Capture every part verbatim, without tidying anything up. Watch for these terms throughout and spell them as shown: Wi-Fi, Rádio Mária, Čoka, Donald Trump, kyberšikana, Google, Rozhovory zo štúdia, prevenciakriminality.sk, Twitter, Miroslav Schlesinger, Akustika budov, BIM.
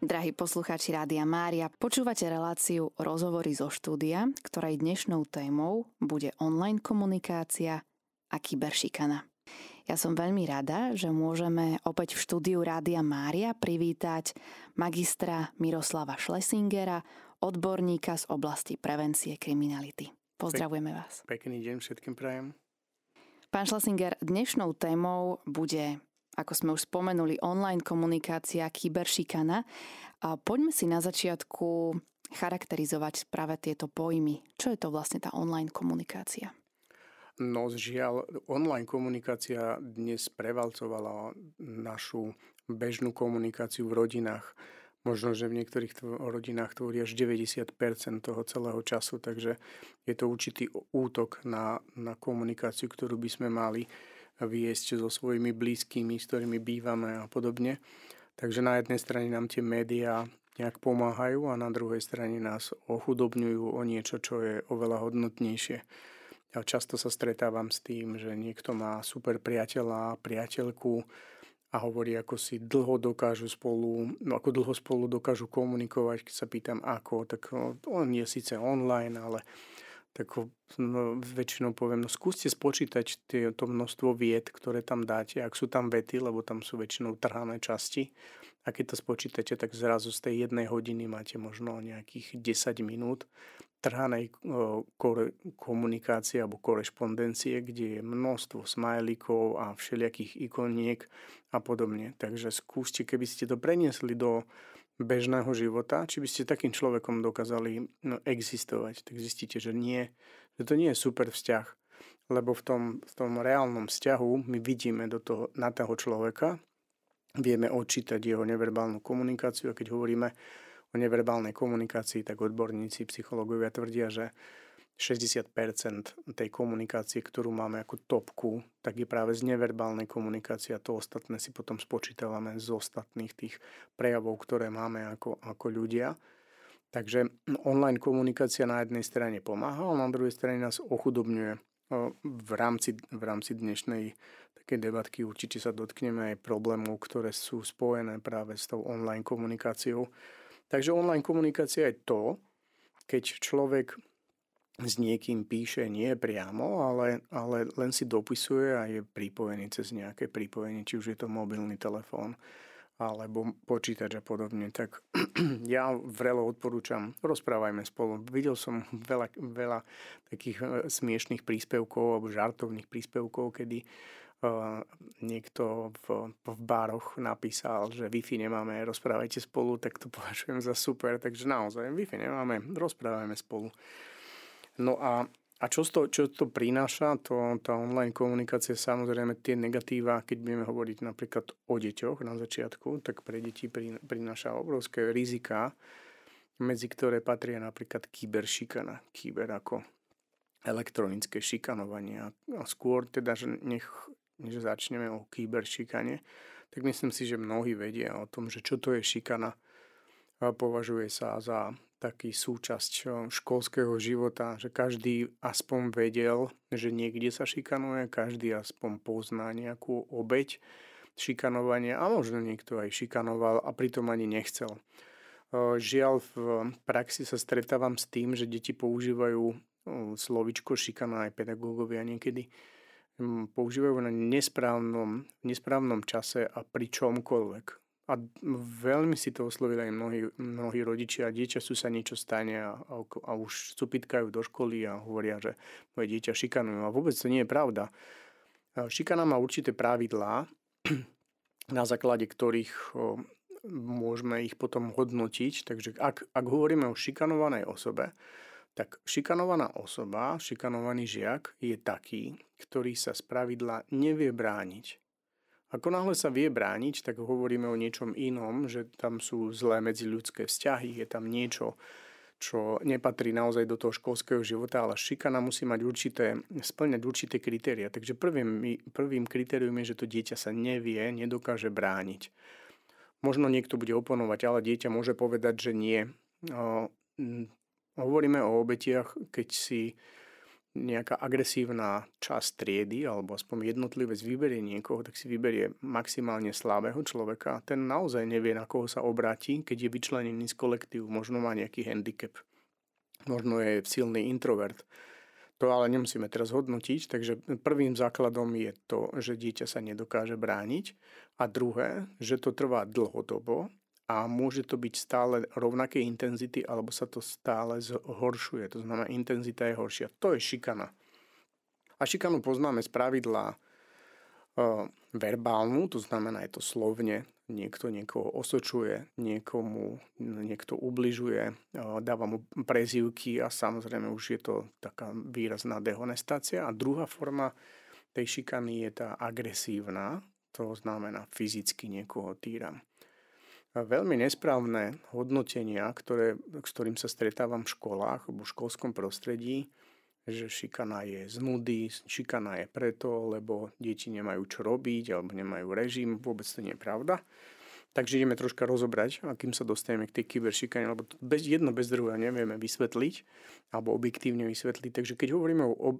Drahí poslucháči Rádia Mária, počúvate reláciu Rozhovory zo štúdia, ktorej dnešnou témou bude online komunikácia a kyberšikana. Ja som veľmi rada, že môžeme opäť v štúdiu Rádia Mária privítať magistra Miroslava Schlesingera, odborníka z oblasti prevencie kriminality. Pozdravujeme vás. Pekný deň všetkým prajem. Pán Schlesinger, dnešnou témou bude, ako sme už spomenuli, online komunikácia, kyberšikana. A poďme si na začiatku charakterizovať práve tieto pojmy. Čo je to vlastne tá online komunikácia? No žiaľ, online komunikácia dnes prevalcovala našu bežnú komunikáciu v rodinách. Možno, že v niektorých tvo- rodinách tvorí až deväťdesiat percent toho celého času, takže je to určitý útok na, na komunikáciu, ktorú by sme mali viesť so svojimi blízkymi, s ktorými bývame a podobne. Takže na jednej strane nám tie médiá nejak pomáhajú a na druhej strane nás ochudobňujú o niečo, čo je oveľa hodnotnejšie. Ja často sa stretávam s tým, že niekto má super priateľa, priateľku a hovorí, ako si dlho dokážu spolu, ako dlho spolu dokážu komunikovať. Keď sa pýtam ako, tak on je síce online, ale tak no, väčšinou poviem, no skúste spočítať tie, to množstvo viet, ktoré tam dáte, ak sú tam vety, lebo tam sú väčšinou trhané časti. A keď to spočítate, tak zrazu z tej jednej hodiny máte možno nejakých desať minút trhanej kore, komunikácie alebo korešpondencie, kde je množstvo smajlíkov a všelijakých ikoniek a podobne. Takže skúste, keby ste to preniesli do bežného života, či by ste takým človekom dokázali no, existovať, tak zistíte, že nie, že to nie je super vzťah, lebo v tom, v tom reálnom vzťahu my vidíme do toho, na toho človeka, vieme odčítať jeho neverbálnu komunikáciu a keď hovoríme o neverbálnej komunikácii, tak odborníci, psychológovia tvrdia, že šesťdesiat percent tej komunikácie, ktorú máme ako topku, tak je práve z neverbálnej komunikácie a to ostatné si potom spočítavame z ostatných tých prejavov, ktoré máme ako, ako ľudia. Takže online komunikácia na jednej strane pomáha, ale na druhej strane nás ochudobňuje. V rámci, v rámci dnešnej takej debatky určite sa dotkneme aj problémov, ktoré sú spojené práve s tou online komunikáciou. Takže online komunikácia je to, keď človek s niekým píše nie priamo, ale, ale len si dopisuje a je pripojený cez nejaké pripojenie, či už je to mobilný telefón alebo počítač a podobne. Tak ja vrelo odporúčam, rozprávajme spolu. Videl som veľa, veľa takých smiešných príspevkov alebo žartovných príspevkov, kedy Uh, niekto v, v bároch napísal, že Wi-Fi nemáme, rozprávajte spolu, tak to považujem za super, takže naozaj Wi-Fi nemáme, rozprávajme spolu. No a, a čo, to, čo to prináša, to, tá online komunikácia, samozrejme tie negatíva, keď budeme hovoriť napríklad o deťoch na začiatku, tak pre deti prináša obrovské riziká, medzi ktoré patria napríklad kyberšikana, kyber ako elektronické šikanovanie a, a skôr teda, že nech než začneme o kyberšikane, tak myslím si, že mnohí vedia o tom, že čo to je šikana. Považuje sa za taký súčasť školského života, že každý aspoň vedel, že niekde sa šikanuje, každý aspoň pozná nejakú obeť šikanovania a možno niekto aj šikanoval a pritom ani nechcel. Žiaľ, v praxi sa stretávam s tým, že deti používajú slovičko šikana aj pedagógovia niekedy používajú na nesprávnom, nesprávnom čase a pri čomkoľvek. A veľmi si to oslovili aj mnohí, mnohí rodičia. Dieťa sú sa niečo stane a, a už cupitkajú do školy a hovoria, že moje dieťa šikanujú. A vôbec to nie je pravda. Šikana má určité pravidlá, na základe ktorých môžeme ich potom hodnotiť. Takže ak, ak hovoríme o šikanovanej osobe, tak šikanovaná osoba, šikanovaný žiak je taký, ktorý sa spravidla nevie brániť. Ako náhle sa vie brániť, tak hovoríme o niečom inom, že tam sú zlé medziľudské vzťahy, je tam niečo, čo nepatrí naozaj do toho školského života, ale šikana musí mať určité, splňať určité kritéria. Takže prvým, prvým kritérium je, že to dieťa sa nevie, nedokáže brániť. Možno niekto bude oponovať, ale dieťa môže povedať, že nie. Hovoríme o obetiach, keď si nejaká agresívna časť triedy alebo aspoň jednotlivec vyberie niekoho, tak si vyberie maximálne slabého človeka. Ten naozaj nevie, na koho sa obráti, keď je vyčlenený z kolektívu. Možno má nejaký handicap. Možno je silný introvert. To ale nemusíme teraz hodnotiť. Takže prvým základom je to, že dieťa sa nedokáže brániť. A druhé, že to trvá dlhodobo. A môže to byť stále rovnaké intenzity, alebo sa to stále zhoršuje. To znamená, intenzita je horšia. To je šikana. A šikanu poznáme z pravidla e, verbálnu, to znamená, je to slovne. Niekto niekoho osočuje, niekomu niekto ubližuje, e, dáva mu prezývky a samozrejme už je to taká výrazná dehonestácia. A druhá forma tej šikany je tá agresívna, to znamená fyzicky niekoho týram. Veľmi nesprávne hodnotenia, ktoré, s ktorým sa stretávam v školách alebo v školskom prostredí, že šikana je z nudy, šikana je preto, lebo deti nemajú čo robiť alebo nemajú režim, vôbec to nie je pravda. Takže ideme troška rozobrať, akým sa dostaneme k tej kyberšikane, lebo bez, jedno bez druhého nevieme vysvetliť alebo objektívne vysvetliť. Takže keď hovoríme o,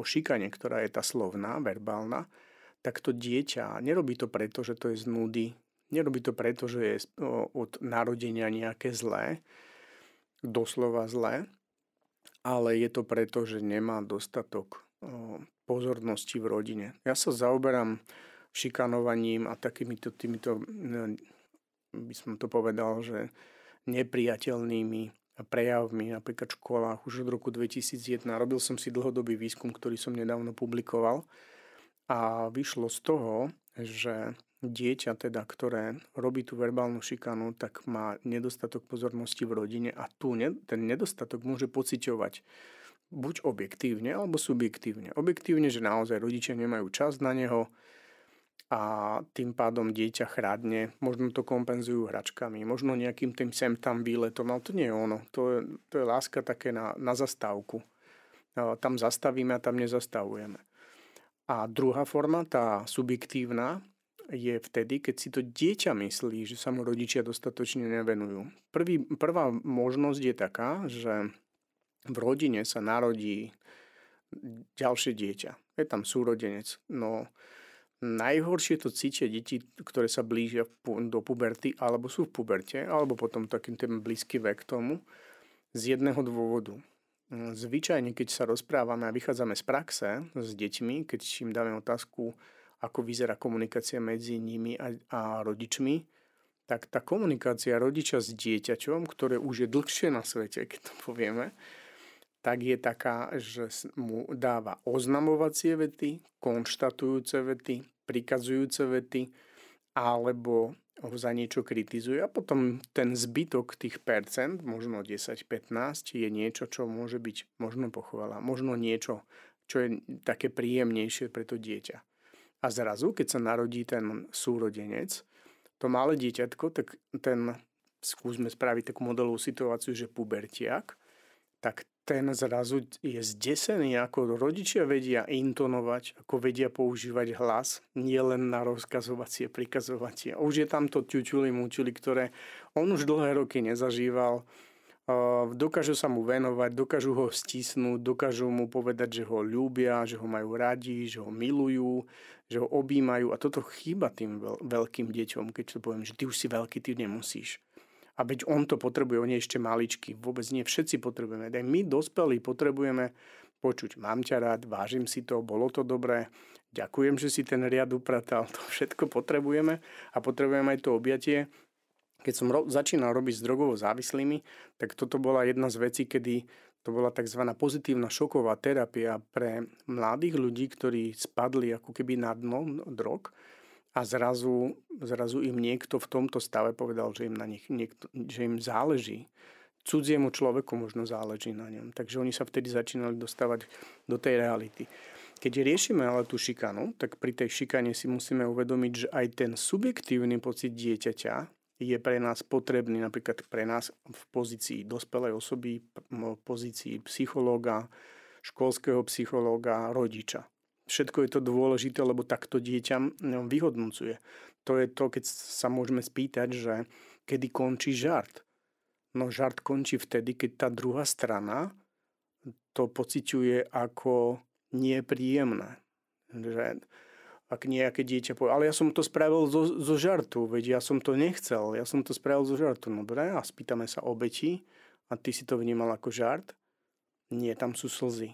o šikane, ktorá je tá slovná, verbálna, tak to dieťa nerobí to preto, že to je z nudy. Nerobí to preto, že je od narodenia nejaké zlé, doslova zlé, ale je to preto, že nemá dostatok pozornosti v rodine. Ja sa zaoberám šikanovaním a takýmito, týmito, by som to povedal, že nepriateľnými prejavmi, napríklad v školách už od roku dvetisícjeden. Robil som si dlhodobý výskum, ktorý som nedávno publikoval a vyšlo z toho, že dieťa, teda, ktoré robí tú verbálnu šikanu, tak má nedostatok pozornosti v rodine a tu ten nedostatok môže pociťovať buď objektívne, alebo subjektívne. Objektívne, že naozaj rodičia nemajú čas na neho a tým pádom dieťa chradne, možno to kompenzujú hračkami, možno nejakým tým sem tam výletom, ale to nie je ono. To je, to je láska také na, na zastávku. Tam zastavíme a tam nezastavujeme. A druhá forma, tá subjektívna, je vtedy, keď si to dieťa myslí, že sa mu rodičia dostatočne nevenujú. Prvý, prvá možnosť je taká, že v rodine sa narodí ďalšie dieťa. Je tam súrodenec. No najhoršie to cítia deti, ktoré sa blížia do puberty, alebo sú v puberte, alebo potom takým ten blízky vek tomu, z jedného dôvodu. Zvyčajne, keď sa rozprávame a vychádzame z praxe s deťmi, keď im dáme otázku, ako vyzerá komunikácia medzi nimi a, a rodičmi, tak tá komunikácia rodiča s dieťaťom, ktoré už je dlhšie na svete, keď to povieme, tak je taká, že mu dáva oznamovacie vety, konštatujúce vety, prikazujúce vety, alebo ho za niečo kritizuje. A potom ten zbytok tých percent, možno desať až pätnásť, je niečo, čo môže byť možno pochvala, možno niečo, čo je také príjemnejšie pre to dieťa. A zrazu, keď sa narodí ten súrodenec, to malé dieťatko, tak ten, skúsme spraviť takú modelovú situáciu, že pubertiak, tak ten zrazu je zdesený, ako rodičia vedia intonovať, ako vedia používať hlas, nielen na rozkazovacie, prikazovacie. Už je tam to ťuťuli, muťuli, ktoré on už dlhé roky nezažíval. Dokážu sa mu venovať, dokážu ho stisnúť, dokážu mu povedať, že ho ľúbia, že ho majú radi, že ho milujú, že ho objímajú. A toto chýba tým veľkým deťom, keď to poviem, že ty už si veľký, ty nemusíš. A veď on to potrebuje, on je ešte maličký. Vôbec nie všetci potrebujeme. Aj my, dospelí, potrebujeme počuť, mám ťa rád, vážim si to, bolo to dobré, ďakujem, že si ten riad upratal. To všetko potrebujeme a potrebujeme aj to objatie. Keď som ro- začínal robiť s drogovo závislými, tak toto bola jedna z vecí, kedy to bola tzv. Pozitívna šoková terapia pre mladých ľudí, ktorí spadli ako keby na dno drog a zrazu, zrazu im niekto v tomto stave povedal, že im, na nich, niekto, že im záleží. Cudziemu človeku možno záleží na ňom. Takže oni sa vtedy začínali dostávať do tej reality. Keď riešime ale tú šikanu, tak pri tej šikane si musíme uvedomiť, že aj ten subjektívny pocit dieťaťa je pre nás potrebný, napríklad pre nás v pozícii dospelej osoby, v pozícii psychológa, školského psychológa, rodiča. Všetko je to dôležité, lebo takto dieťa vyhodnocuje. To je to, keď sa môžeme spýtať, že kedy končí žart. No žart končí vtedy, keď tá druhá strana to pociťuje ako nepríjemné. Že ak nejaké dieťa povie, ale ja som to spravil zo, zo žartu, veď ja som to nechcel, ja som to spravil zo žartu. No dobre, a spýtame sa obeti a ty si to vnímal ako žart? Nie, tam sú slzy.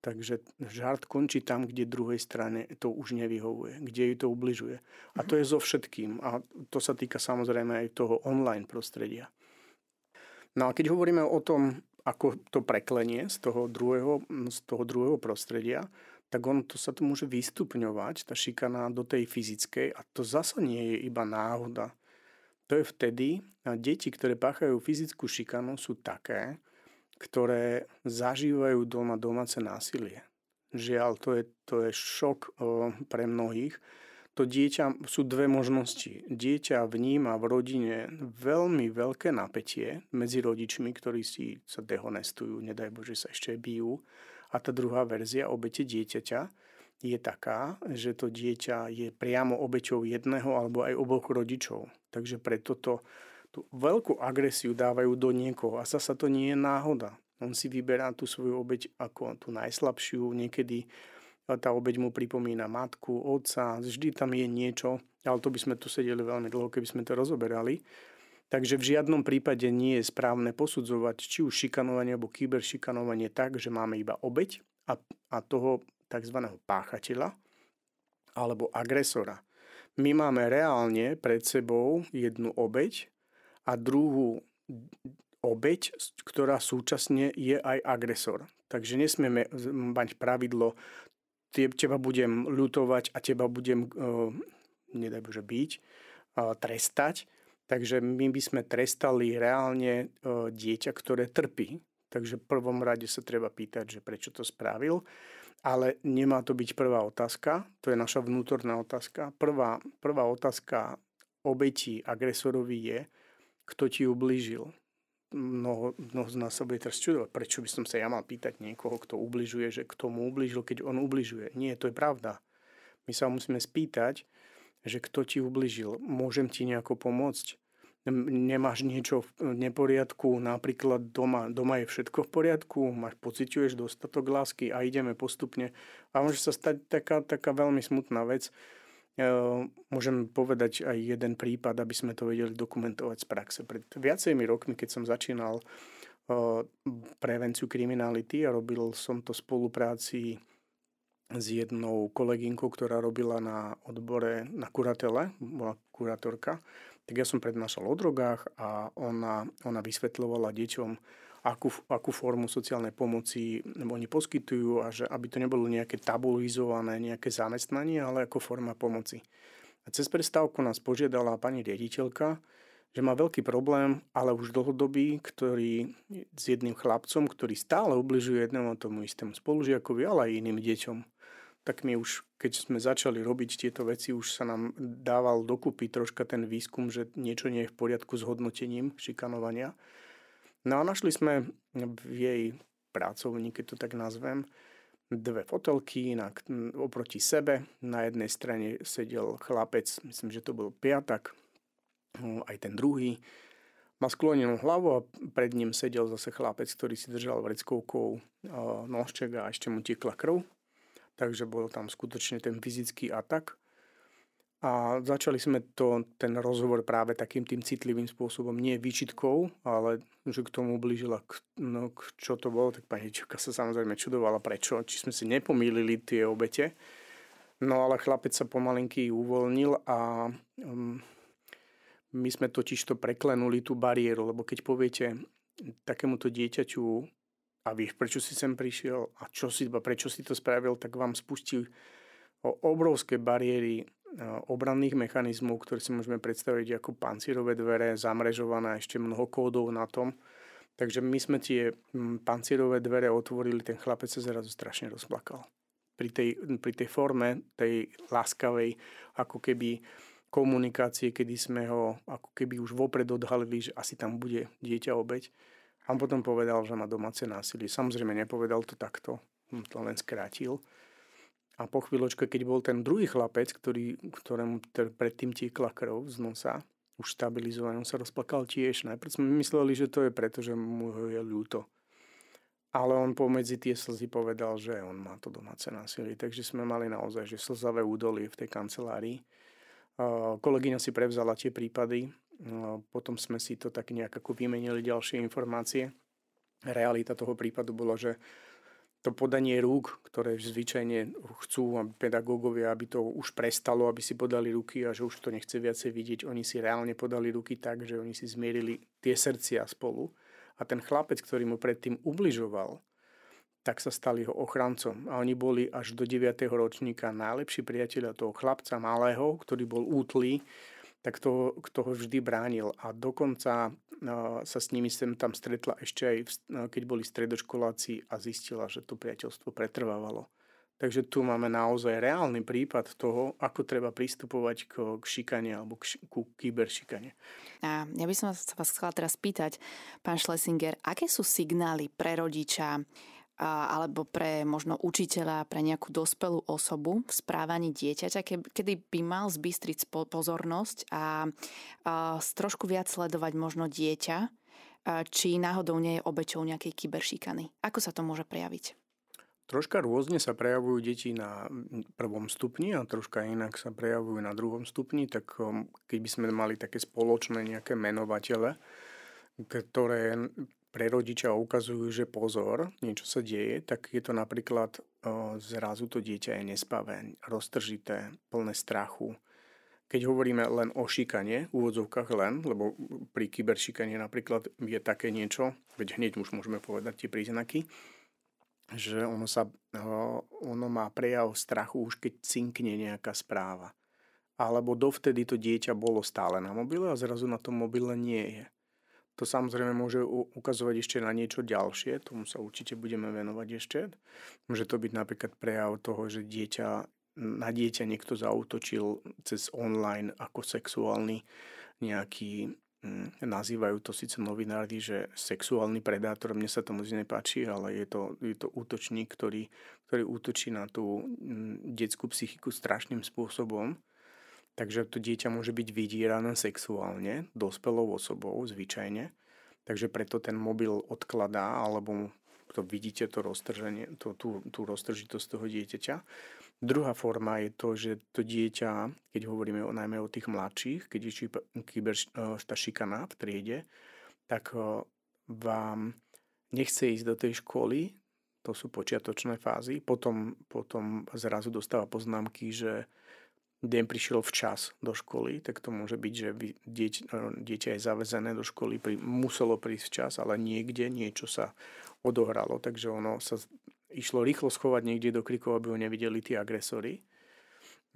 Takže žart končí tam, kde druhej strane to už nevyhovuje, kde ju to ubližuje. A to je so všetkým. A to sa týka samozrejme aj toho online prostredia. No a keď hovoríme o tom, ako to preklenie z toho druhého, z toho druhého prostredia, tak on to sa to môže vystupňovať, tá šikana do tej fyzickej. A to zasa nie je iba náhoda. To je vtedy, a deti, ktoré páchajú fyzickú šikanu, sú také, ktoré zažívajú doma domáce násilie. Žiaľ, to je, to je šok pre mnohých. To dieťa, sú dve možnosti. Dieťa vníma v rodine veľmi veľké napätie medzi rodičmi, ktorí si sa dehonestujú, nedaj Bože, sa ešte bijú. A tá druhá verzia obete dieťaťa je taká, že to dieťa je priamo obeťou jedného alebo aj oboch rodičov. Takže preto to tú veľkú agresiu dávajú do niekoho a zasa to nie je náhoda. On si vyberá tú svoju obeť ako tú najslabšiu. Niekedy tá obeť mu pripomína matku, otca, vždy tam je niečo, ale to by sme tu sedeli veľmi dlho, keby sme to rozoberali. Takže v žiadnom prípade nie je správne posudzovať či už šikanovanie alebo kyberšikanovanie tak, že máme iba obeť a, a toho tzv. Páchateľa alebo agresora. My máme reálne pred sebou jednu obeť a druhú obeť, ktorá súčasne je aj agresor. Takže nesmieme mať pravidlo, teba budem ľutovať a teba budem, nedaj Bože, byť, trestať. Takže my by sme trestali reálne dieťa, ktoré trpí. Takže v prvom rade sa treba pýtať, že prečo to spravil. Ale nemá to byť prvá otázka, to je naša vnútorná otázka. Prvá, prvá otázka obeti agresorovi je, kto ti ublížil. Mnoho, mnoho z nás sa bude teraz čudovať. Prečo by som sa ja mal pýtať niekoho, kto ubližuje, že kto mu ubližil, keď on ubližuje? Nie, to je pravda. My sa musíme spýtať, že kto ti ubližil. Môžem ti nejako pomôcť? Nemáš niečo v neporiadku? Napríklad doma, doma je všetko v poriadku? Máš, pociťuješ dostatok lásky a ideme postupne. A môže sa stať taká, taká veľmi smutná vec. Môžem povedať aj jeden prípad, aby sme to vedeli dokumentovať z praxe. Pred viacejmi rokmi, keď som začínal prevenciu kriminality a robil som to v spolupráci s jednou kolegynkou, ktorá robila na odbore na kuratele, bola kurátorka, tak ja som prednášal o drogách a ona, ona vysvetľovala deťom, Akú, akú formu sociálnej pomoci oni poskytujú a že aby to nebolo nejaké tabuizované, nejaké zamestnanie, ale ako forma pomoci. A cez prestávku nás požiadala pani riaditeľka, že má veľký problém, ale už dlhodobý, ktorý s jedným chlapcom, ktorý stále ubližuje jednému tomu istému spolužiakovi, ale aj iným deťom. Tak my už, keď sme začali robiť tieto veci, už sa nám dával dokupy troška ten výskum, že niečo nie je v poriadku s hodnotením šikanovania. No a našli sme v jej pracovni, keď to tak nazvem, dve fotelky na, oproti sebe. Na jednej strane sedel chlapec, myslím, že to bol piatak, aj ten druhý. Má sklonenú hlavu a pred ním sedel zase chlapec, ktorý si držal vreckovkou nožček a ešte mu tiekla krv. Takže bol tam skutočne ten fyzický atak. A začali sme to, ten rozhovor práve takým tým citlivým spôsobom, nie výčitkou, ale že k tomu blížila, k, no, k čo to bolo, tak pani Čoka sa samozrejme čudovala, prečo, či sme si nepomýlili tie obete. No ale chlapec sa pomalinky uvoľnil a um, my sme totiž to preklenuli tú bariéru, lebo keď poviete takémuto dieťaťu, a vieš, prečo si sem prišiel a čo si, prečo si to spravil, tak vám spustí obrovské bariéry obranných mechanizmov, ktoré si môžeme predstaviť ako pancierové dvere, zamrežované a ešte mnoho kódov na tom. Takže my sme tie pancierové dvere otvorili, ten chlapec sa zrazu strašne rozplakal. Pri tej, pri tej forme, tej láskavej, ako keby komunikácie, kedy sme ho ako keby už vopred odhalili, že asi tam bude dieťa obeť. A on potom povedal, že má domáce násilie. Samozrejme nepovedal to takto, to len skrátil. A po chvíľočke, keď bol ten druhý chlapec, ktorý, ktorému predtým tiekla krv z nosa, už stabilizovaný, on sa rozplakal tiež. Najprv sme mysleli, že to je preto, že mu je ľúto. Ale on pomedzi tie slzy povedal, že on má to domáce násilie. Takže sme mali naozaj že slzavé údolie v tej kancelárii. Kolegyňa si prevzala tie prípady. Potom sme si to tak nejak ako vymenili ďalšie informácie. Realita toho prípadu bola, že to podanie rúk, ktoré zvyčajne chcú aby pedagógovia, aby to už prestalo, aby si podali ruky a že už to nechce viacej vidieť. Oni si reálne podali ruky tak, že oni si zmierili tie srdcia spolu. A ten chlapec, ktorý mu predtým ubližoval, tak sa stal jeho ochrancom. A oni boli až do deviateho ročníka najlepší priatelia toho chlapca malého, ktorý bol útlý, tak toho, kto ho vždy bránil. A dokonca sa s nimi sem tam stretla ešte aj, keď boli stredoškoláci a zistila, že to priateľstvo pretrvávalo. Takže tu máme naozaj reálny prípad toho, ako treba pristupovať k šikane alebo k, ku kyberšikane. A ja by som sa vás chcela teraz pýtať, pán Schlesinger, aké sú signály pre rodiča alebo pre možno učiteľa, pre nejakú dospelú osobu v správaní dieťaťa, kedy by mal zbystriť pozornosť a trošku viac sledovať možno dieťa, či náhodou nie je obeťou nejakej kyberšikany. Ako sa to môže prejaviť? Troška rôzne sa prejavujú deti na prvom stupni a troška inak sa prejavujú na druhom stupni, tak keď by sme mali také spoločné nejaké menovatele, ktoré pre rodiča ukazujú, že pozor, niečo sa deje, tak je to napríklad zrazu to dieťa je nespavé, roztržité, plné strachu. Keď hovoríme len o šikane, v úvodzovkách len, lebo pri kyberšikane napríklad je také niečo, veď hneď už môžeme povedať tie príznaky, že ono, sa, ono má prejav strachu už keď cinkne nejaká správa. Alebo dovtedy to dieťa bolo stále na mobile a zrazu na tom mobile nie je. To samozrejme môže ukazovať ešte na niečo ďalšie, tomu sa určite budeme venovať ešte. Môže to byť napríklad prejav toho, že dieťa, na dieťa niekto zaútočil cez online ako sexuálny nejaký, nazývajú to síce novinári, že sexuálny predátor, mne sa to moc nepáči, ale je to, je to útočník, ktorý, ktorý útočí na tú detskú psychiku strašným spôsobom. Takže to dieťa môže byť vydierané sexuálne, dospelou osobou zvyčajne. Takže preto ten mobil odkladá, alebo to vidíte to roztrženie, to, tú, tú roztržitosť toho dieťaťa. Druhá forma je to, že to dieťa, keď hovoríme o, najmä o tých mladších, keď je kyber, tá šikana v triede, tak vám nechce ísť do tej školy, to sú počiatočné fázy, potom, potom zrazu dostáva poznámky, že deň prišiel včas do školy, tak to môže byť, že dieť, dieťa je zavezené do školy, pri, muselo prísť včas, ale niekde niečo sa odohralo, takže ono sa išlo rýchlo schovať niekde do krikov, aby ho nevideli tí agresori.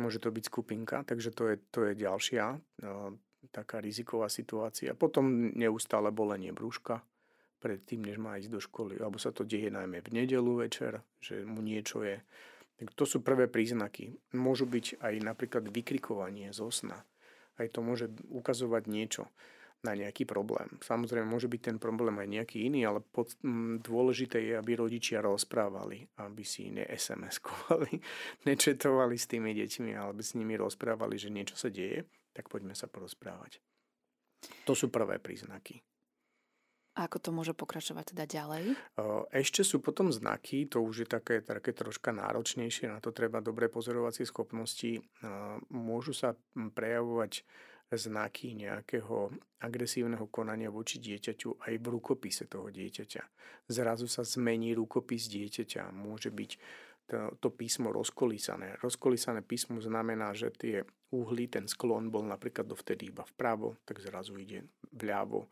Môže to byť skupinka, takže to je, to je ďalšia no, taká riziková situácia. Potom neustále bolenie brúška predtým, než má ísť do školy. Alebo sa to deje najmä v nedeľu večer, že mu niečo je. Tak to sú prvé príznaky. Môžu byť aj napríklad vykrikovanie zo sna. Aj to môže ukazovať niečo na nejaký problém. Samozrejme, môže byť ten problém aj nejaký iný, ale pod, m, dôležité je, aby rodičia rozprávali, aby si ne-es em es kovali, nečetovali s tými deťmi, ale aby s nimi rozprávali, že niečo sa deje, tak poďme sa porozprávať. To sú prvé príznaky. A ako to môže pokračovať teda ďalej? Ešte sú potom znaky, to už je také, také troška náročnejšie, na to treba dobre pozorovacie schopnosti. Môžu sa prejavovať znaky nejakého agresívneho konania voči dieťaťu aj v rukopise toho dieťaťa. Zrazu sa zmení rukopis dieťaťa. Môže byť to, to písmo rozkolísané. Rozkolísané písmo znamená, že tie uhly, ten sklon bol napríklad dovtedy iba vpravo, tak zrazu ide vľavo,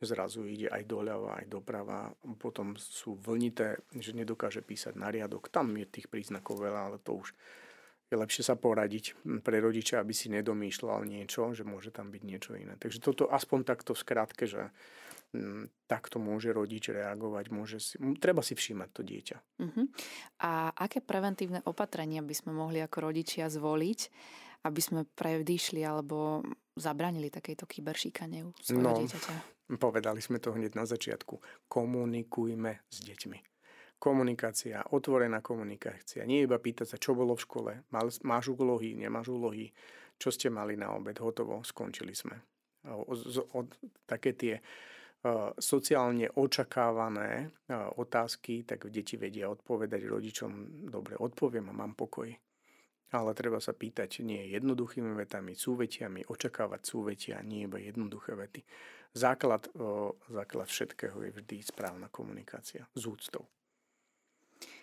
zrazu ide aj doľava, aj doprava. Potom sú vlnité, že nedokáže písať na riadok. Tam je tých príznakov veľa, ale to už je lepšie sa poradiť pre rodiča, aby si nedomýšľal niečo, že môže tam byť niečo iné. Takže toto aspoň takto v skratke, že m, takto môže rodič reagovať, môže si, m, treba si všímať to dieťa. Uh-huh. A aké preventívne opatrenia by sme mohli ako rodičia zvoliť, aby sme predišli alebo zabránili takejto kyberšikane u svojho no, dieťaťa? Povedali sme to hneď na začiatku. Komunikujme s deťmi. Komunikácia, otvorená komunikácia. Nie iba pýtať sa, čo bolo v škole. Máš úlohy, nemáš úlohy. Čo ste mali na obed? Hotovo, skončili sme. O, o, o, také tie sociálne očakávané otázky, tak deti vedia odpovedať rodičom, dobre, odpoviem a mám pokoj. Ale treba sa pýtať nie jednoduchými vetami, súvetiami, očakávať súvetia, nie iba jednoduché vety. Základ, základ všetkého je vždy správna komunikácia s úctou.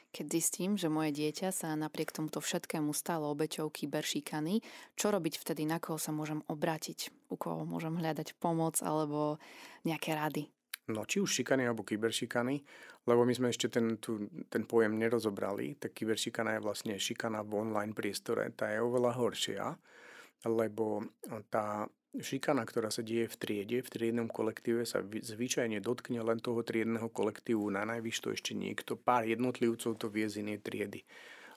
Keď zistím, že moje dieťa sa napriek tomuto všetkému stalo obeťou kyberšikany, čo robiť vtedy, na koho sa môžem obrátiť? U koho môžem hľadať pomoc alebo nejaké rady? No, či už šikany alebo kyberšikany, lebo my sme ešte ten, tu, ten pojem nerozobrali, tak kyberšikana je vlastne šikana v online priestore, tá je oveľa horšia, lebo tá šikana, ktorá sa deje v triede, v triednom kolektíve sa zvyčajne dotkne len toho triedného kolektívu. Na najvyš to ešte niekto, pár jednotlivcov to vie z inej triedy.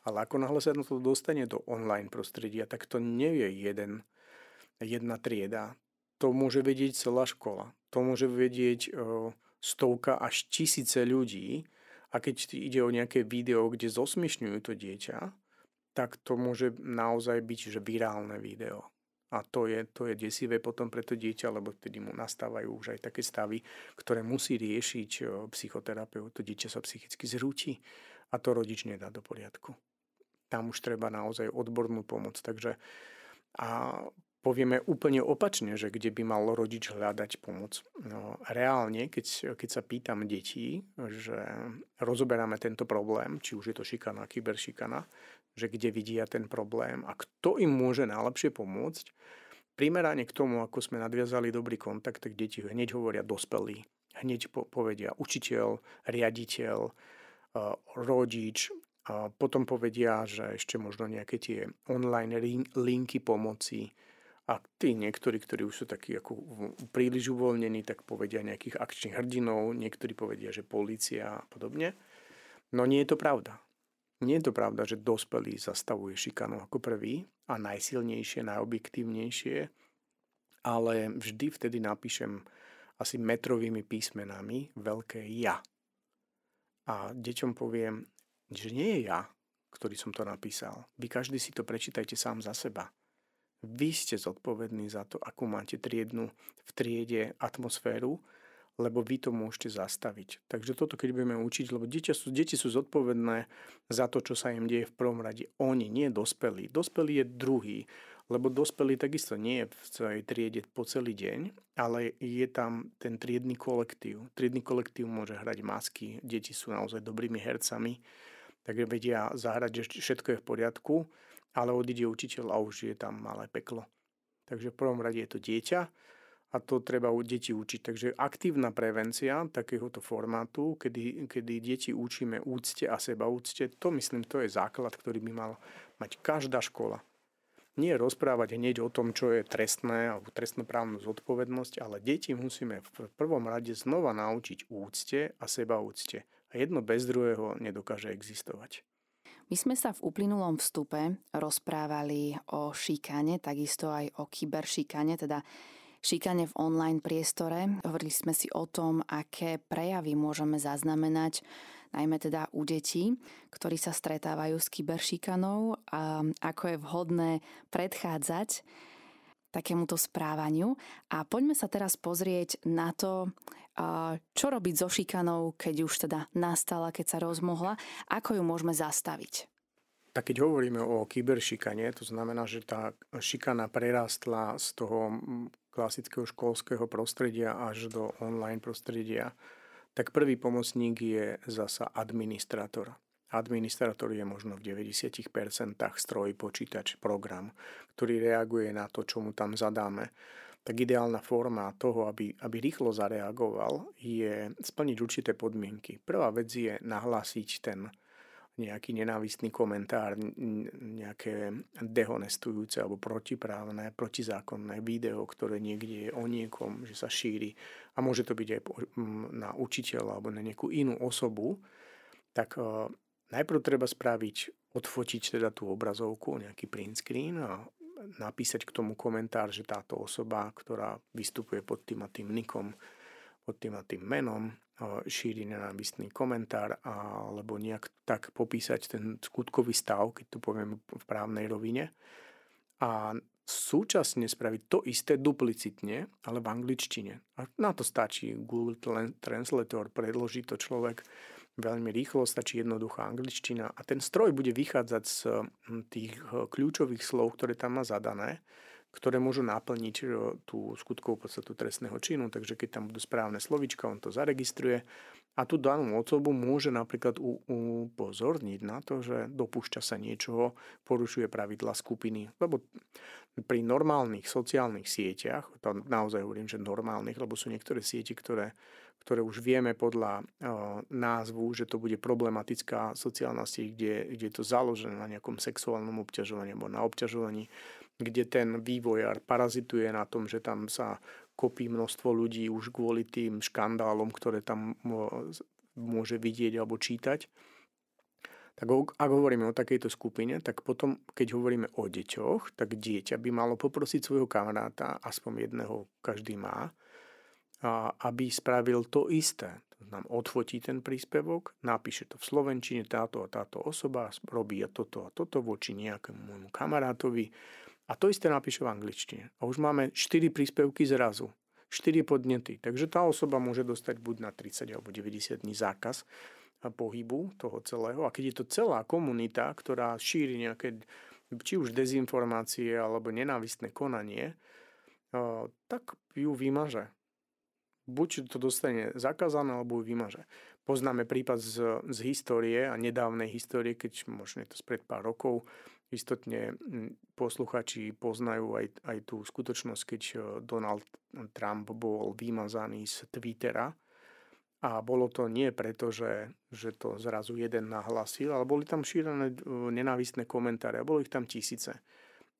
Ale ako náhle sa to dostane do online prostredia, tak to nevie jeden, jedna trieda. To môže vedieť celá škola. To môže vedieť stovka až tisíce ľudí. A keď ide o nejaké video, kde zosmiešňujú to dieťa, tak to môže naozaj byť že virálne video. A to je, to je desivé potom pre to dieťa, lebo vtedy mu nastávajú už aj také stavy, ktoré musí riešiť psychoterapeut. To dieťa sa psychicky zrúti a to rodič nedá do poriadku. Tam už treba naozaj odbornú pomoc. Takže a povieme úplne opačne, že kde by mal rodič hľadať pomoc. No, reálne, keď, keď sa pýtam detí, že rozoberáme tento problém, či už je to šikana, kyberšikana, že kde vidia ten problém a kto im môže najlepšie pomôcť. Primerane k tomu, ako sme nadviazali dobrý kontakt, tak deti hneď hovoria dospelí. Hneď po- povedia učiteľ, riaditeľ, uh, rodič. Uh, potom povedia, že ešte možno nejaké tie online lin- linky pomoci. A tí niektorí, ktorí už sú takí ako príliš uvoľnení, tak povedia nejakých akčných hrdinov. Niektorí povedia, že polícia a podobne. No nie je to pravda. Nie je to pravda, že dospelý zastavuje šikanu ako prvý a najsilnejšie, najobjektívnejšie, ale vždy vtedy napíšem asi metrovými písmenami veľké ja. A deťom poviem, že nie je ja, ktorý som to napísal. Vy každý si to prečítajte sám za seba. Vy ste zodpovední za to, akú máte triednu v triede atmosféru, lebo vy to môžete zastaviť. Takže toto keď budeme učiť, lebo deti sú, deti sú zodpovedné za to, čo sa im deje v prvom rade. Oni, nie dospelí. Dospelý je druhý, lebo dospelý takisto nie je v svojej triede po celý deň, ale je tam ten triedny kolektív. Triedny kolektív môže hrať masky, deti sú naozaj dobrými hercami, takže vedia zahrať, že všetko je v poriadku, ale odíde učiteľ a už je tam malé peklo. Takže v prvom rade je to dieťa, a to treba deti učiť. Takže aktívna prevencia takéhoto formátu, kedy, kedy deti učíme úcte a sebaúcte, to myslím, to je základ, ktorý by mal mať každá škola. Nie rozprávať hneď o tom, čo je trestné alebo trestnoprávnu zodpovednosť, ale deti musíme v prvom rade znova naučiť úcte a sebaúcte. A jedno bez druhého nedokáže existovať. My sme sa v uplynulom vstupe rozprávali o šikane, takisto aj o kyberšikane, teda šikane v online priestore. Hovorili sme si o tom, aké prejavy môžeme zaznamenať, najmä teda u detí, ktorí sa stretávajú s kyberšikanou a ako je vhodné predchádzať takémuto správaniu. A poďme sa teraz pozrieť na to, čo robiť so šikanou, keď už teda nastala, keď sa rozmohla, ako ju môžeme zastaviť. Tak keď hovoríme o kyberšikane, to znamená, že tá šikana prerástla z toho klasického školského prostredia až do online prostredia, tak prvý pomocník je zasa administrátor. Administrátor je možno v deväťdesiat percent stroj, počítač, program, ktorý reaguje na to, čo mu tam zadáme. Tak ideálna forma toho, aby, aby rýchlo zareagoval, je splniť určité podmienky. Prvá vec je nahlásiť ten nejaký nenávistný komentár, nejaké dehonestujúce alebo protiprávne, protizákonné video, ktoré niekde je o niekom, že sa šíri a môže to byť aj na učiteľa alebo na nejakú inú osobu, tak uh, najprv treba spraviť, odfotiť teda tú obrazovku, nejaký print screen a napísať k tomu komentár, že táto osoba, ktorá vystupuje pod tým a tým nikom, pod tým a tým menom, šíri nenávistný komentár alebo nejak tak popísať ten skutkový stav, keď to povieme v právnej rovine. A súčasne spraviť to isté duplicitne, ale v angličtine. A na to stačí Google Translator, predloží to človek veľmi rýchlo, stačí jednoduchá angličtina a ten stroj bude vychádzať z tých kľúčových slov, ktoré tam má zadané, ktoré môžu naplniť tú skutkovú podstatu trestného činu, takže keď tam budú správne slovíčka, on to zaregistruje a tú danú osobu môže napríklad upozorniť na to, že dopúšťa sa niečoho, porušuje pravidla skupiny, lebo pri normálnych sociálnych sieťach, to naozaj hovorím, že normálnych, lebo sú niektoré siete, ktoré ktoré už vieme podľa e, názvu, že to bude problematická sociálna sieť, kde, kde je to založené na nejakom sexuálnom obťažovaní alebo na obťažovaní, kde ten vývojár parazituje na tom, že tam sa kopí množstvo ľudí už kvôli tým škandálom, ktoré tam môže vidieť alebo čítať. Tak ak hovoríme o takejto skupine, tak potom, keď hovoríme o deťoch, tak dieťa by malo poprosiť svojho kamaráta, aspoň jedného každý má, aby spravil to isté. Nám odfotí ten príspevok, napíše to v slovenčine, táto a táto osoba robí toto a toto voči nejakému môjmu kamarátovi a to isté napíše v angličtine. A už máme štyri príspevky zrazu, štyri podnety. Takže tá osoba môže dostať buď na tridsať alebo deväťdesiat dní zákaz pohybu toho celého. A keď je to celá komunita, ktorá šíri nejaké či už dezinformácie alebo nenávistné konanie, tak ju vymaže. Buď to dostane zakázané, alebo ju vymaže. Poznáme prípad z, z histórie a nedávnej histórie, keď možno je to spred pár rokov, istotne posluchači poznajú aj, aj tú skutočnosť, keď Donald Trump bol vymazaný z Twittera. A bolo to nie preto, že, že to zrazu jeden nahlasil, ale boli tam šírené nenávistné komentáre a bolo ich tam tisíce.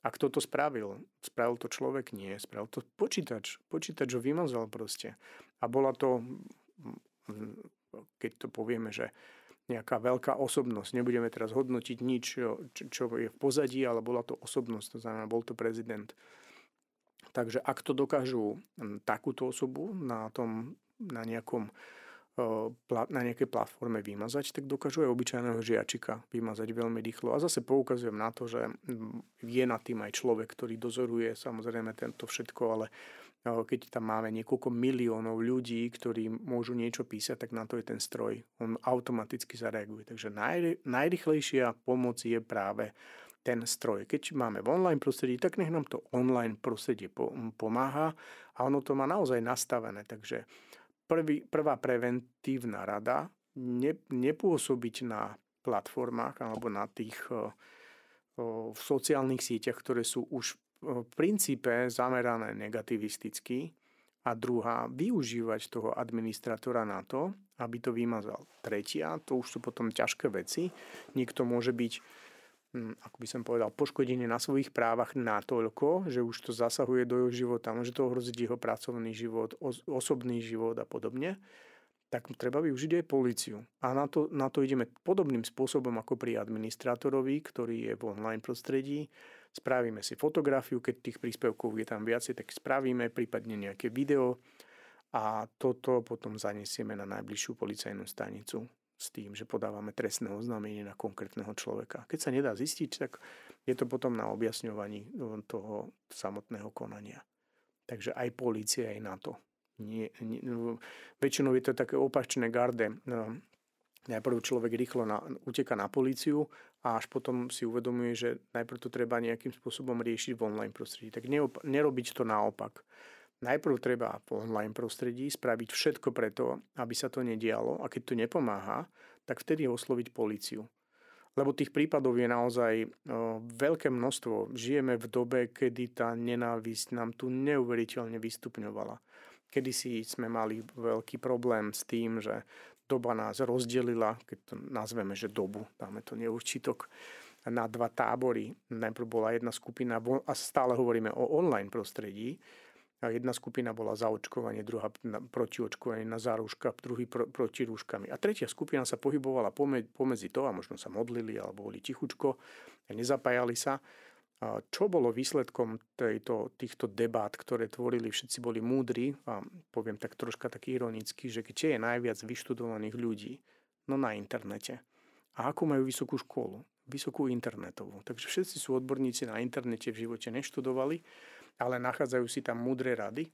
A kto to spravil? Spravil to človek? Nie. Spravil to počítač. Počítač ho vymazal proste. A bola to, keď to povieme, že nejaká veľká osobnosť. Nebudeme teraz hodnotiť nič, čo je v pozadí, ale bola to osobnosť. To znamená, bol to prezident. Takže ak to dokážu takúto osobu na, tom, na, nejakom, na nejakej platforme vymazať, tak dokážu aj obyčajného žiačika vymazať veľmi rýchlo. A zase poukazujem na to, že je nad tým aj človek, ktorý dozoruje samozrejme tento všetko, ale keď tam máme niekoľko miliónov ľudí, ktorí môžu niečo písať, tak na to je ten stroj. On automaticky zareaguje. Takže najrychlejšia pomoc je práve ten stroj. Keď máme v online prostredí, tak nech nám to online prostredie pomáha a ono to má naozaj nastavené. Takže prvý, prvá preventívna rada, ne, nepôsobiť na platformách alebo na tých o, o, v sociálnych sieťach, ktoré sú už v princípe zamerané negativisticky a druhá, využívať toho administratora na to, aby to vymazal. Tretia, to už sú potom ťažké veci. Niekto môže byť, ako by som povedal, poškodený na svojich právach natoľko, že už to zasahuje do jeho života, môže to ohroziť jeho pracovný život, osobný život a podobne. Tak treba využiť aj políciu. A na to, na to ideme podobným spôsobom ako pri administratorovi, ktorý je v online prostredí. Spravíme si fotografiu, keď tých príspevkov je tam viacej, tak spravíme, prípadne nejaké video a toto potom zanesieme na najbližšiu policajnú stanicu s tým, že podávame trestné oznámenie na konkrétneho človeka. Keď sa nedá zistiť, tak je to potom na objasňovaní toho samotného konania. Takže aj polícia, aj na to. Nie, nie, väčšinou je to také opačné garde. Najprv človek rýchlo na, uteka na políciu a až potom si uvedomuje, že najprv to treba nejakým spôsobom riešiť v online prostredí. Tak neop- nerobiť to naopak. Najprv treba v online prostredí spraviť všetko preto, aby sa to nedialo a keď to nepomáha, tak vtedy osloviť políciu. Lebo tých prípadov je naozaj veľké množstvo. Žijeme v dobe, kedy tá nenávisť nám tu neuveriteľne vystupňovala. Kedysi sme mali veľký problém s tým, že doba nás rozdelila, keď to nazveme, že dobu, dáme to neurčitok, na dva tábory. Najprv bola jedna skupina, a stále hovoríme o online prostredí, jedna skupina bola za očkovanie, druhá proti očkovanie, na záruška, druhý pro, proti rúškami. A tretia skupina sa pohybovala pomedzi to, a možno sa modlili, alebo boli tichučko, nezapájali sa. Čo bolo výsledkom tejto, týchto debát, ktoré tvorili, všetci boli múdri, a poviem tak troška tak ironicky, že kde je najviac vyštudovaných ľudí? No na internete. A akú majú vysokú školu? vysokú internetovú. Takže všetci sú odborníci na internete, v živote neštudovali, ale nachádzajú si tam múdre rady.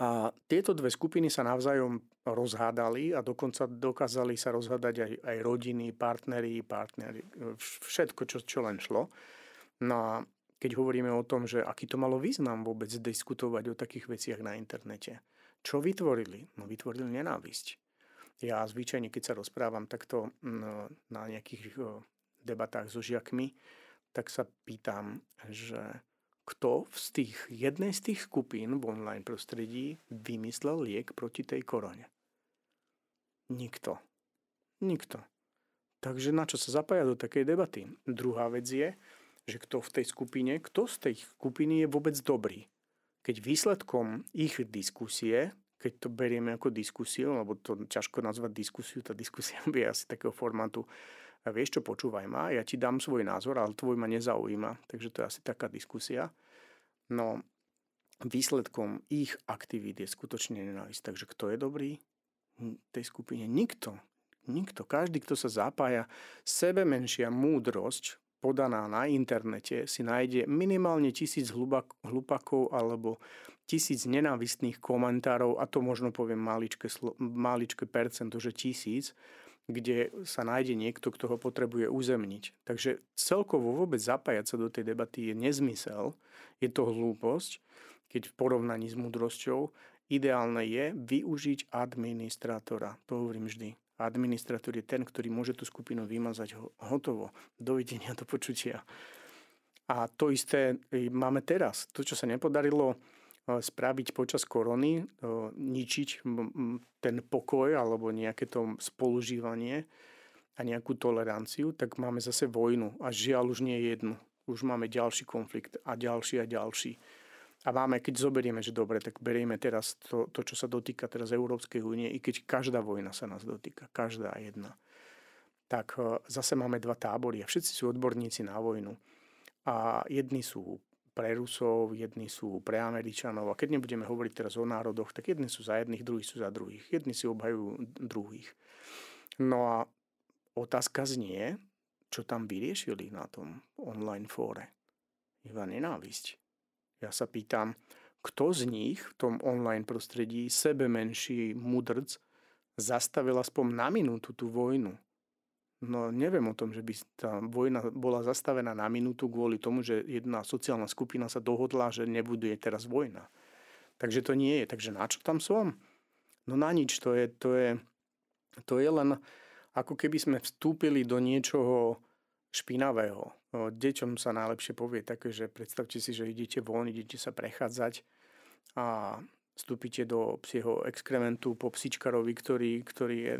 A tieto dve skupiny sa navzájom rozhádali a dokonca dokázali sa rozhádať aj, aj rodiny, partneri, partneri, všetko, čo, čo len šlo. No a keď hovoríme o tom, že aký to malo význam vôbec diskutovať o takých veciach na internete. Čo vytvorili? No vytvorili nenávisť. Ja zvyčajne, keď sa rozprávam takto na nejakých debatách so žiakmi, tak sa pýtam, že kto z tých, jednej z tých skupín v online prostredí vymyslel liek proti tej korone? Nikto. Nikto. Takže na čo sa zapája do takej debaty? Druhá vec je, že kto v tej skupine, kto z tej skupiny je vôbec dobrý. Keď výsledkom ich diskusie, keď to berieme ako diskusiu, lebo to ťažko nazvať diskusiu, tá diskusia je asi takého formátu, a vieš čo, počúvaj ma, ja ti dám svoj názor, ale tvoj ma nezaujíma, takže to je asi taká diskusia. No výsledkom ich aktivít je skutočne nenávisť, takže kto je dobrý v tej skupine? Nikto, nikto, každý, kto sa zapája, sebe menšia múdrosť podaná na internete si nájde minimálne tisíc hlupakov alebo tisíc nenávistných komentárov, a to možno poviem maličké, maličké percento, že tisíc, kde sa nájde niekto, kto ho potrebuje uzemniť. Takže celkovo vôbec zapájať sa do tej debaty je nezmysel, je to hlúposť, keď v porovnaní s múdrosťou ideálne je využiť administrátora, to hovorím vždy. Administrátor je ten, ktorý môže tú skupinu vymazať, hotovo. Dovidenia, do počutia. A to isté máme teraz. To, čo sa nepodarilo spraviť počas korony, ničiť ten pokoj alebo nejaké to spolužívanie a nejakú toleranciu, tak máme zase vojnu. A žiaľ už nie jednu. Už máme ďalší konflikt a ďalší a ďalší. A máme, keď zoberieme, že dobre, tak berieme teraz to, to, čo sa dotýka teraz Európskej únie, i keď každá vojna sa nás dotýka, každá jedna. Tak zase máme dva tábory a všetci sú odborníci na vojnu. A jedni sú pre Rusov, jedni sú pre Američanov. A keď nebudeme hovoriť teraz o národoch, tak jedni sú za jedných, druhí sú za druhých. Jedni si obhajujú druhých. No a otázka znie, čo tam vyriešili na tom online fóre. Iba nenávisť. Ja sa pýtam, kto z nich v tom online prostredí, sebe menší mudrc, zastavil aspoň na minútu tú vojnu. No neviem o tom, že by tá vojna bola zastavená na minútu kvôli tomu, že jedna sociálna skupina sa dohodla, že nebude teraz vojna. Takže to nie je. Takže na čo tam som? No na nič. To je, to je, to je len ako keby sme vstúpili do niečoho špinavého. Deťom sa najlepšie povie také, že predstavte si, že idete von, idete sa prechádzať a vstúpite do psieho exkrementu po psičkarovi, ktorý, ktorý je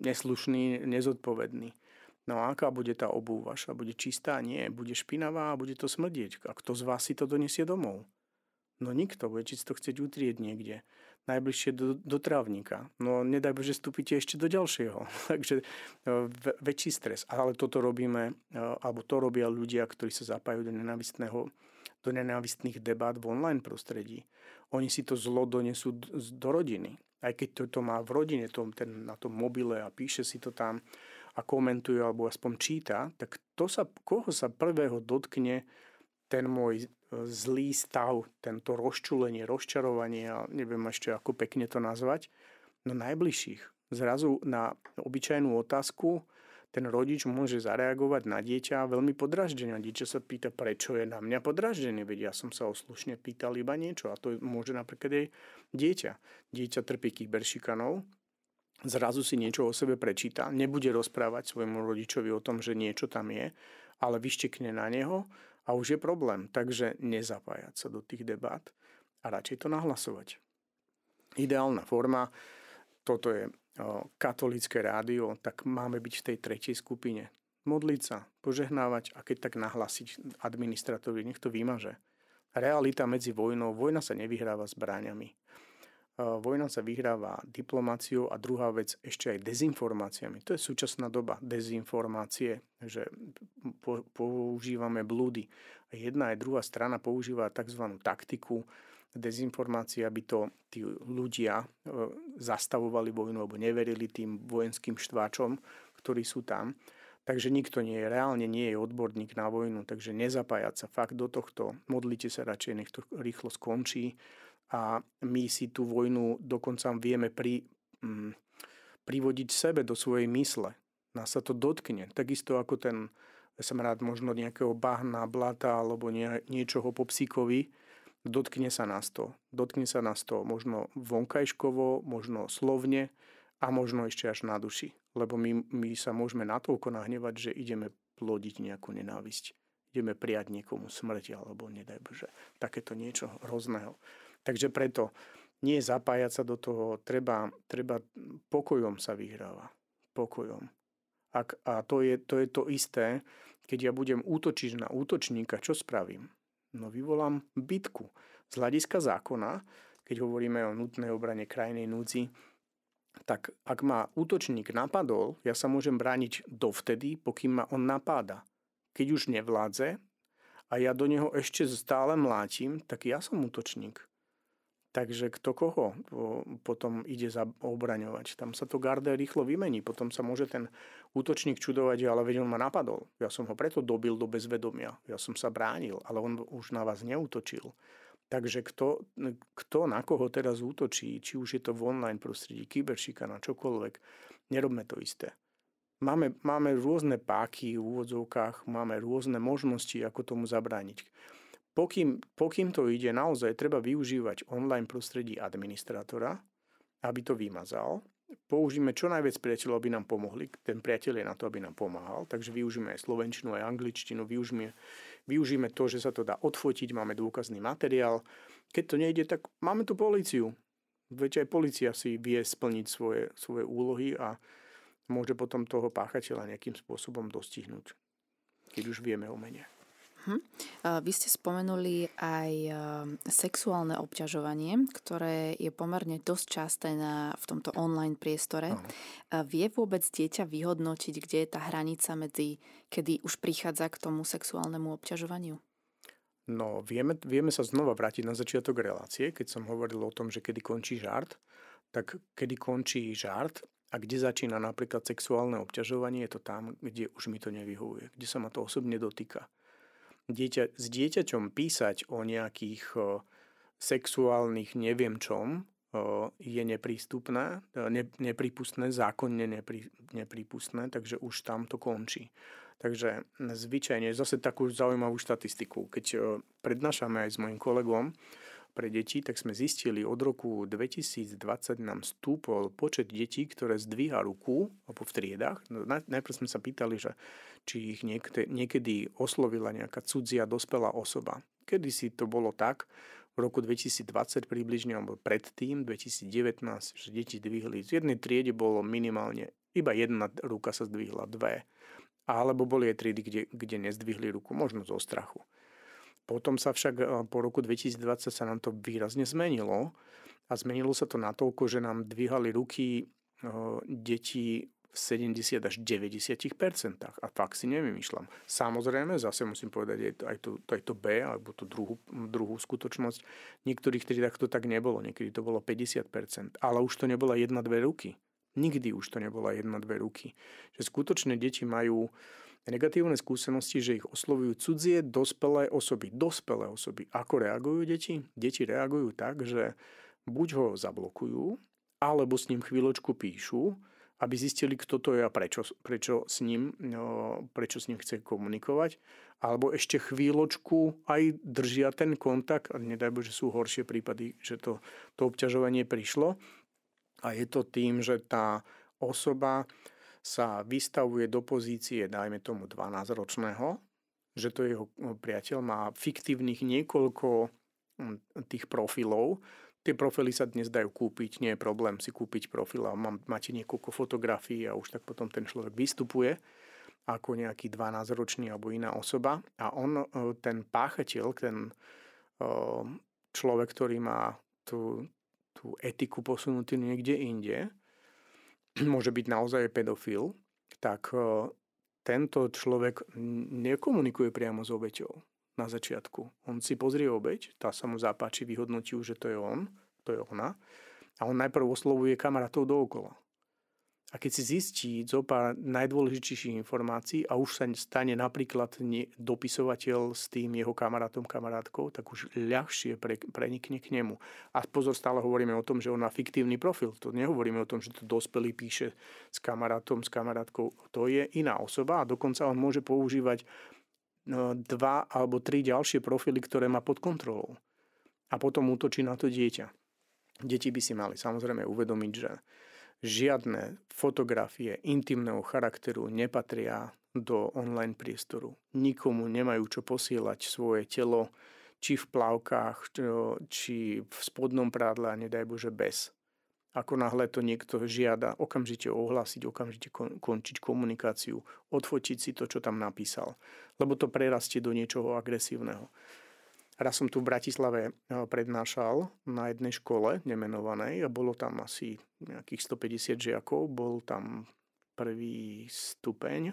neslušný, nezodpovedný. No a aká bude tá obuv vaša? Bude čistá? Nie. Bude špinavá a bude to smrdieť. A kto z vás si to donesie domov? No nikto. Budete si to chcieť utrieť niekde. Najbližšie do, do trávnika. No nedaj Bože, vstúpite ešte do ďalšieho. Takže väčší stres. Ale toto robíme, alebo to robia ľudia, ktorí sa zapájajú do nenávistného do nenávistných debát v online prostredí. Oni si to zlo donesú do rodiny. Aj keď to, to má v rodine to, ten, na tom mobile a píše si to tam a komentuje alebo aspoň číta, tak to sa, koho sa prvého dotkne ten môj zlý stav, tento rozčulenie, rozčarovanie a neviem ešte ako pekne to nazvať, no najbližších. Zrazu na obyčajnú otázku ten rodič môže zareagovať na dieťa veľmi podraždene. Dieťa sa pýta, prečo je na mňa podraždený. Veď ja som sa oslušne pýtal iba niečo. A to môže napríklad aj dieťa. Dieťa trpí kyberšikanov. Zrazu si niečo o sebe prečíta. Nebude rozprávať svojmu rodičovi o tom, že niečo tam je, ale vyštekne na neho a už je problém. Takže nezapájať sa do tých debát a radšej to nahlasovať. Ideálna forma, toto je katolícke rádio, tak máme byť v tej tretej skupine. Modliť sa, požehnávať a keď tak nahlasiť administratorovi, nech to vymaže. Realita medzi vojnou, vojna sa nevyhráva zbraňami. Vojna sa vyhráva diplomáciou a druhá vec ešte aj dezinformáciami. To je súčasná doba dezinformácie, že po, používame blúdy. Jedna aj druhá strana používa tzv. Taktiku dezinformácie, aby to tí ľudia zastavovali vojnu alebo neverili tým vojenským štváčom, ktorí sú tam. Takže nikto nie je, reálne nie je odborník na vojnu, takže nezapájať sa fakt do tohto. Modlite sa radšej, nech to rýchlo skončí. A my si tú vojnu dokonca vieme pri, mm, privodiť sebe do svojej mysle. Nás sa to dotkne. Takisto ako ten, ja som rád možno nejakého bahna, blata alebo nie, niečoho po psíkovi, dotkne sa nás to. Dotkne sa nás to možno vonkajškovo, možno slovne a možno ešte až na duši. Lebo my, my sa môžeme natoľko nahnevať, že ideme plodiť nejakú nenávisť. Ideme prijať niekomu smrť alebo nedaj Bože, takéto niečo hrozného. Takže preto nie zapájať sa do toho, treba, treba pokojom sa vyhráva. Pokojom. Ak, a to je, to je to isté, keď ja budem útočiť na útočníka, čo spravím? No vyvolám bitku. Z hľadiska zákona, keď hovoríme o nutnej obrane krajnej núdzi, tak ak ma útočník napadol, ja sa môžem brániť dovtedy, pokým ma on napáda. Keď už nevládze a ja do neho ešte stále mlátim, tak ja som útočník. Takže kto koho potom ide obraňovať. Tam sa to garde rýchlo vymení. Potom sa môže ten útočník čudovať, ale veď on ma napadol. Ja som ho preto dobil do bezvedomia. Ja som sa bránil, ale on už na vás neútočil. Takže kto, kto na koho teraz útočí, či už je to v online prostredí, kyberšikana, čokoľvek, nerobme to isté. Máme, máme rôzne páky v úvodzovkách, máme rôzne možnosti, ako tomu zabrániť. Pokým, pokým to ide, naozaj treba využívať online prostredí administrátora, aby to vymazal. Použijeme čo najviac priateľov, aby nám pomohli. Ten priateľ je na to, aby nám pomáhal. Takže využijeme aj slovenčinu, aj angličtinu. Využijeme, využijeme to, že sa to dá odfotiť, máme dôkazný materiál. Keď to nejde, tak máme tu políciu. Veď aj polícia si vie splniť svoje, svoje úlohy a môže potom toho páchateľa nejakým spôsobom dostihnúť, keď už vieme o mene. Hm. Vy ste spomenuli aj sexuálne obťažovanie, ktoré je pomerne dosť časté na, v tomto online priestore. Aha. Vie vôbec dieťa vyhodnotiť, kde je tá hranica medzi, kedy už prichádza k tomu sexuálnemu obťažovaniu? No, vieme, vieme sa znova vrátiť na začiatok relácie, keď som hovoril o tom, že kedy končí žart, tak kedy končí žart a kde začína napríklad sexuálne obťažovanie, je to tam, kde už mi to nevyhovuje, kde sa ma to osobne dotýka. Dieťa, s dieťaťom písať o nejakých o, sexuálnych neviem čom o, je neprístupné, ne, nepripustné, zákonne nepri, nepripustné, takže už tam to končí. Takže zvyčajne, zase takú zaujímavú štatistiku, keď o, prednášame aj s mojim kolegom pre deti, tak sme zistili, od roku dvetisícdvadsať nám stúpol počet detí, ktoré zdvíha ruku v triedách. Najprv sme sa pýtali, že či ich niekedy oslovila nejaká cudzia dospelá osoba. Kedysi to bolo tak, v roku dvetisícdvadsať približne, alebo predtým, dvetisícdevätnásť, že deti zdvihli. Z jednej triede bolo minimálne, iba jedna ruka sa zdvihla, dve. Alebo boli aj triedy, kde, kde nezdvihli ruku, možno zo strachu. Potom sa však po roku dvetisícdvadsať sa nám to výrazne zmenilo a zmenilo sa to natoľko, že nám dvíhali ruky deti sedemdesiat až deväťdesiat percent. A fakt si nevymýšľam. Samozrejme, zase musím povedať aj to, aj to, aj to B, alebo tú druhú, druhú skutočnosť. V niektorých triedách to tak nebolo. Niekedy to bolo päťdesiat percent. Ale už to nebola jedna, dve ruky. Nikdy už to nebola jedna, dve ruky. Že skutočne deti majú negatívne skúsenosti, že ich oslovujú cudzie, dospelé osoby. Dospelé osoby. Ako reagujú deti? Deti reagujú tak, že buď ho zablokujú, alebo s ním chvíľočku píšu, aby zistili, kto to je a prečo, prečo, s ním, prečo s ním chce komunikovať. Alebo ešte chvíľočku aj držia ten kontakt. A nedaj Bože, sú horšie prípady, že to, to obťažovanie prišlo. A je to tým, že tá osoba sa vystavuje do pozície, dajme tomu dvanásťročného, že to jeho priateľ má fiktívnych niekoľko tých profilov. Tie profily sa dnes dajú kúpiť, nie je problém si kúpiť profil a máte niekoľko fotografií a už tak potom ten človek vystupuje ako nejaký dvanásťročný alebo iná osoba a on, ten páchateľ, ten človek, ktorý má tú, tú etiku posunutú niekde inde, môže byť naozaj pedofil, tak tento človek nekomunikuje priamo s obeťou. Na začiatku. On si pozrie obeť, tá sa mu zapáči, vyhodnotí, že to je on, to je ona. A on najprv oslovuje kamarátov dookola. A A keď si zistí zo pár najdôležitejších informácií a už sa stane napríklad dopisovateľ s tým jeho kamarátom, kamarátkou, tak už ľahšie pre, prenikne k nemu. A pozor, stále hovoríme o tom, že on má fiktívny profil. To nehovoríme o tom, že to dospelý píše s kamarátom, s kamarátkou. To je iná osoba a dokonca on môže používať dva alebo tri ďalšie profily, ktoré má pod kontrolou. A potom útočí na to dieťa. Deti by si mali samozrejme uvedomiť, že žiadne fotografie intimného charakteru nepatria do online priestoru. Nikomu nemajú čo posielať svoje telo, či v plavkách, či v spodnom prádle, a nedaj Bože bez. Ako náhle to niekto žiada, okamžite ohlásiť, okamžite končiť komunikáciu, odfotiť si to, čo tam napísal. Lebo to prerastie do niečoho agresívneho. Raz som tu v Bratislave prednášal na jednej škole nemenovanej a bolo tam asi nejakých stopäťdesiat žiakov. Bol tam prvý stupeň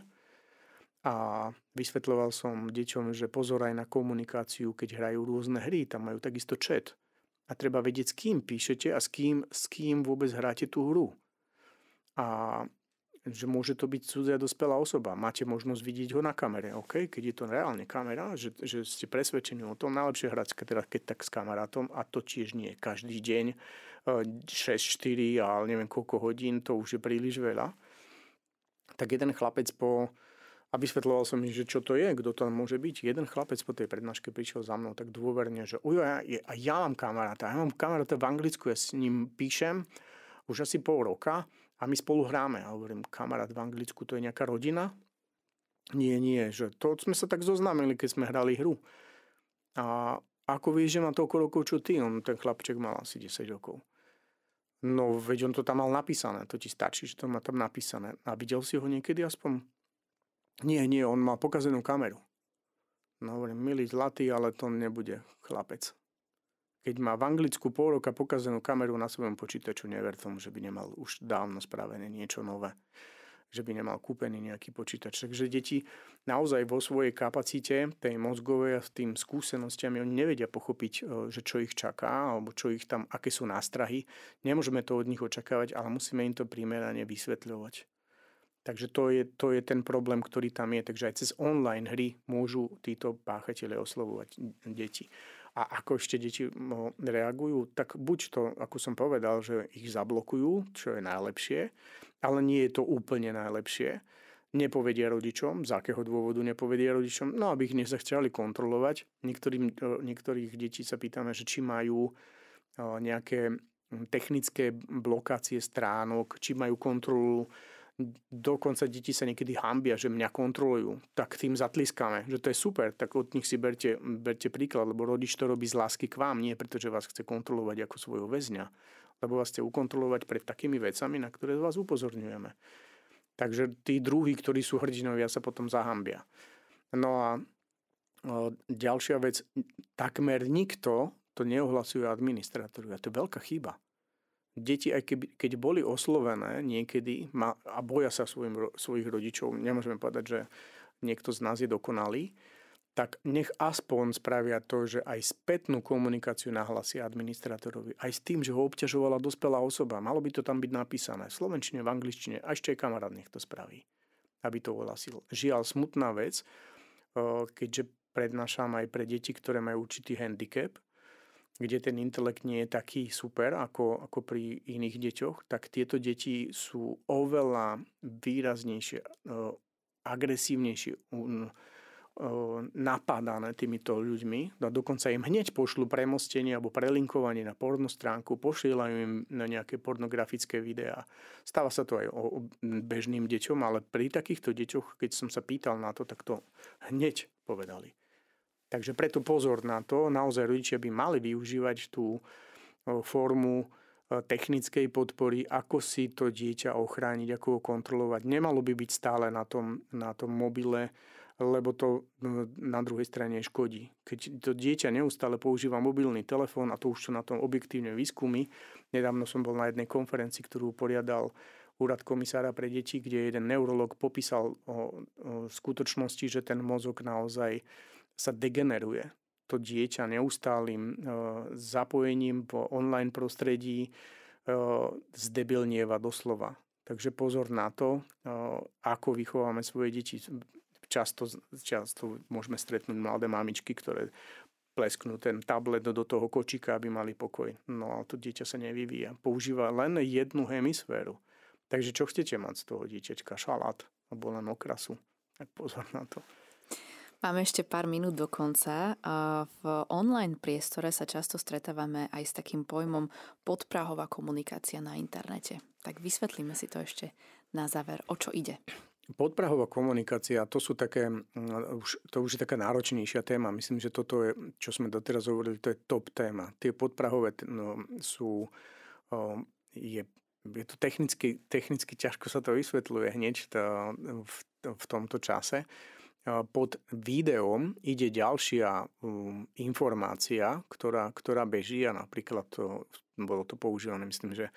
a vysvetľoval som deťom, že pozor aj na komunikáciu, keď hrajú rôzne hry, tam majú takisto chat. A treba vedieť, s kým píšete a s kým, s kým vôbec hráte tú hru. A že môže to byť cudzia dospelá osoba. Máte možnosť vidieť ho na kamere. Okay? Keď je to reálne kamera, že, že ste presvedčení o tom, najlepšie hrať teda keď tak s kamarátom, a to tiež nie každý deň, šesť štyri a neviem koľko hodín, to už je príliš veľa. Tak jeden chlapec po... A vysvetľoval som im, že čo to je, kto tam môže byť. Jeden chlapec po tej prednáške prišiel za mnou tak dôverne, že ujo, ja, ja, ja mám kamaráta. Ja mám kamaráta v Anglicku, ja s ním píšem už asi pol roka. A my spolu hráme. A hovorím, kamarát v Anglicku, to je nejaká rodina? Nie, nie, že to sme sa tak zoznámili, keď sme hrali hru. A ako vieš, že má toľko rokov, čo ty? On, ten chlapček mal asi desať rokov. No, veď on to tam mal napísané. To ti stačí, že to má tam napísané. A videl si ho niekedy aspoň? Nie, nie, on má pokazenú kameru. No, hovorím, milý zlatý, ale to nebude chlapec. Keď má v Anglicku pol roka pokazenú kameru na svojom počítaču, never tomu, že by nemal už dávno spravené niečo nové. Že by nemal kúpený nejaký počítač. Takže deti naozaj vo svojej kapacite, tej mozgovej a s tým skúsenostiami, oni nevedia pochopiť, že čo ich čaká, alebo čo ich tam, aké sú nástrahy. Nemôžeme to od nich očakávať, ale musíme im to primerane vysvetľovať. Takže to je, to je ten problém, ktorý tam je. Takže aj cez online hry môžu títo páchatelia oslovovať deti. A ako ešte deti reagujú, tak buď to, ako som povedal, že ich zablokujú, čo je najlepšie, ale nie je to úplne najlepšie. Nepovedia rodičom, z akého dôvodu nepovedia rodičom, no aby ich nezachceli kontrolovať. Niektorým, niektorých detí sa pýtame, že či majú nejaké technické blokácie stránok, či majú kontrolu. Dokonca deti sa niekedy hanbia, že mňa kontrolujú, tak tým zatliskáme, že to je super, tak od nich si berte, berte príklad, lebo rodič to robí z lásky k vám, nie pretože vás chce kontrolovať ako svojho väzňa, lebo vás chce ukontrolovať pred takými vecami, na ktoré vás upozorňujeme. Takže tí druhí, ktorí sú hrdinovia, sa potom zahambia. No a ďalšia vec, takmer nikto to neohlasuje administrátoru, a to je veľká chyba. Deti, aj keby, keď boli oslovené niekedy ma, a boja sa svojim, svojich rodičov, nemôžeme povedať, že niekto z nás je dokonalý, tak nech aspoň spravia to, že aj spätnú komunikáciu nahlasia administratorovi. Aj s tým, že ho obťažovala dospelá osoba. Malo by to tam byť napísané v slovenčine, v angličtine, a ešte aj kamarát nech to spraví, aby to ohlasil. Žiaľ, smutná vec, keďže prednášam aj pre deti, ktoré majú určitý handicap, kde ten intelekt nie je taký super ako, ako pri iných deťoch, tak tieto deti sú oveľa výraznejšie, agresívnejšie napadané týmito ľuďmi. A dokonca im hneď pošlu premostenie alebo prelinkovanie na porno stránku, pošielajú im na nejaké pornografické videá. Stáva sa to aj o bežným deťom, ale pri takýchto deťoch, keď som sa pýtal na to, tak to hneď povedali. Takže preto pozor na to, naozaj rodičia by mali využívať tú formu technickej podpory, ako si to dieťa ochrániť, ako ho kontrolovať. Nemalo by byť stále na tom, na tom mobile, lebo to na druhej strane škodí. Keď to dieťa neustále používa mobilný telefón, a to už sú na tom objektívne výskumy. Nedávno som bol na jednej konferencii, ktorú poriadal Úrad komisára pre deti, kde jeden neurológ popísal o, o skutočnosti, že ten mozog naozaj sa degeneruje. To dieťa neustálým e, zapojením v online prostredí e, zdebilnieva doslova. Takže pozor na to, ako vychovávame svoje deti. Často, často môžeme stretnúť mladé mamičky, ktoré plesknú ten tablet do toho kočíka, aby mali pokoj. No ale to dieťa sa nevyvíja. Používa len jednu hemisféru. Takže čo chcete mať z toho dieťačka? Šalát alebo len okrasu. Tak pozor na to. Máme ešte pár minút do konca. V online priestore sa často stretávame aj s takým pojmom podprahová komunikácia na internete. Tak vysvetlíme si to ešte na záver. O čo ide? Podprahová komunikácia, to sú také, to už je taká náročnejšia téma. Myslím, že toto je, čo sme doteraz hovorili, to je top téma. Tie podprahové no, sú... Je, je to technicky, technicky ťažko sa to vysvetľuje hneď to, v, v tomto čase. Pod videom ide ďalšia um, informácia, ktorá, ktorá beží a napríklad to, bolo to používané, myslím, že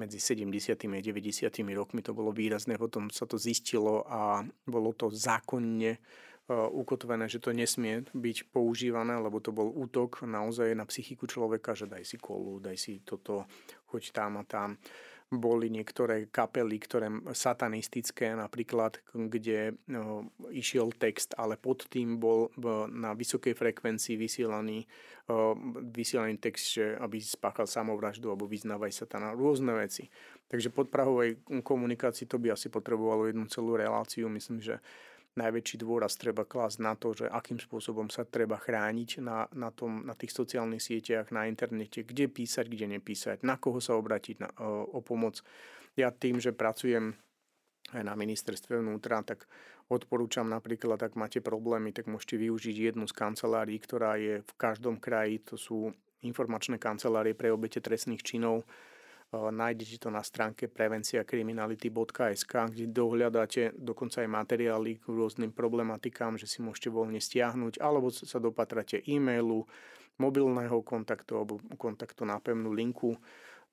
medzi sedemdesiatymi a deväťdesiatymi rokmi to bolo výrazné, potom sa to zistilo a bolo to zákonne uh, ukotvené, že to nesmie byť používané, lebo to bol útok naozaj na psychiku človeka, že daj si kolu, daj si toto, choď tam a tam. Boli niektoré kapely, ktoré satanistické napríklad, kde no, išiel text, ale pod tým bol na vysokej frekvencii vysielaný, uh, vysielaný text, že aby spáchal samovraždu alebo vyznávaj satana, rôzne veci. Takže pod prahovej komunikácii to by asi potrebovalo jednu celú reláciu. Myslím, že najväčší dôraz treba klásť na to, že akým spôsobom sa treba chrániť na, na, tom, na tých sociálnych sieťach, na internete, kde písať, kde nepísať, na koho sa obrátiť na, o, o pomoc. Ja tým, že pracujem aj na ministerstve vnútra, tak odporúčam napríklad, ak máte problémy, tak môžete využiť jednu z kancelárií, ktorá je v každom kraji, to sú informačné kancelárie pre obete trestných činov. Nájdete to na stránke prevenciakriminality bodka es ká, kde dohľadáte dokonca aj materiály k rôznym problematikám, že si môžete voľne stiahnuť, alebo sa dopatrate e-mailu, mobilného kontaktu alebo kontaktu na pevnú linku.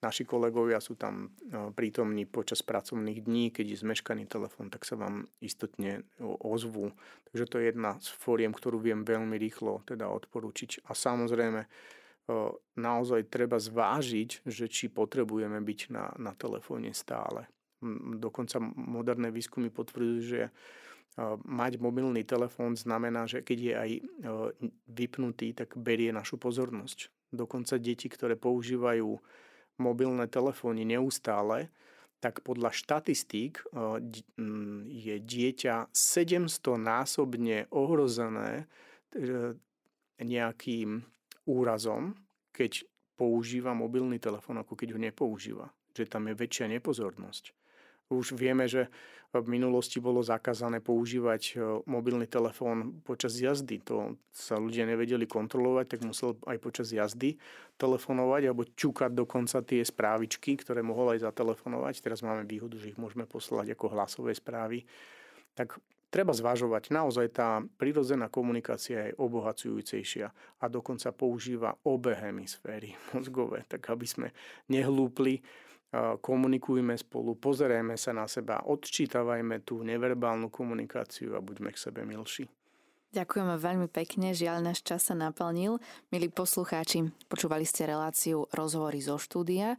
Naši kolegovia sú tam prítomní počas pracovných dní, keď je zmeškaný telefón, tak sa vám istotne ozvú. Takže to je jedna z fóriem, ktorú viem veľmi rýchlo teda odporúčiť. A samozrejme, naozaj treba zvážiť, že či potrebujeme byť na, na telefóne stále. Dokonca moderné výskumy potvrdzujú, že mať mobilný telefón znamená, že keď je aj vypnutý, tak berie našu pozornosť. Dokonca deti, ktoré používajú mobilné telefóny neustále, tak podľa štatistík je dieťa sedemstonásobne ohrozené nejakým úrazom, keď používa mobilný telefón, ako keď ho nepoužíva. Že tam je väčšia nepozornosť. Už vieme, že v minulosti bolo zakázané používať mobilný telefón počas jazdy. To sa ľudia nevedeli kontrolovať, tak musel aj počas jazdy telefonovať alebo čukať dokonca tie správičky, ktoré mohol aj zatelefonovať. Teraz máme výhodu, že ich môžeme poslať ako hlasové správy. Tak treba zvažovať, naozaj tá prirodzená komunikácia je obohacujúcejšia a dokonca používa obe hemisféry mozgové, tak aby sme nehlúpli, komunikujme spolu, pozerajme sa na seba, odčítavajme tú neverbálnu komunikáciu a buďme k sebe milší. Ďakujeme veľmi pekne, žiaľ náš čas sa naplnil. Milí poslucháči, počúvali ste reláciu Rozhovory zo štúdia,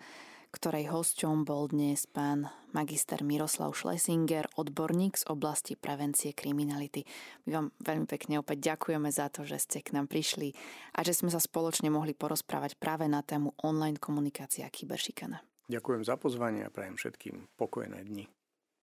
ktorej hosťom bol dnes pán magister Miroslav Schlesinger, odborník z oblasti prevencie kriminality. My vám veľmi pekne opäť ďakujeme za to, že ste k nám prišli a že sme sa spoločne mohli porozprávať práve na tému online komunikácia a kyberšikana. Ďakujem za pozvanie a prajem všetkým pokojné dni.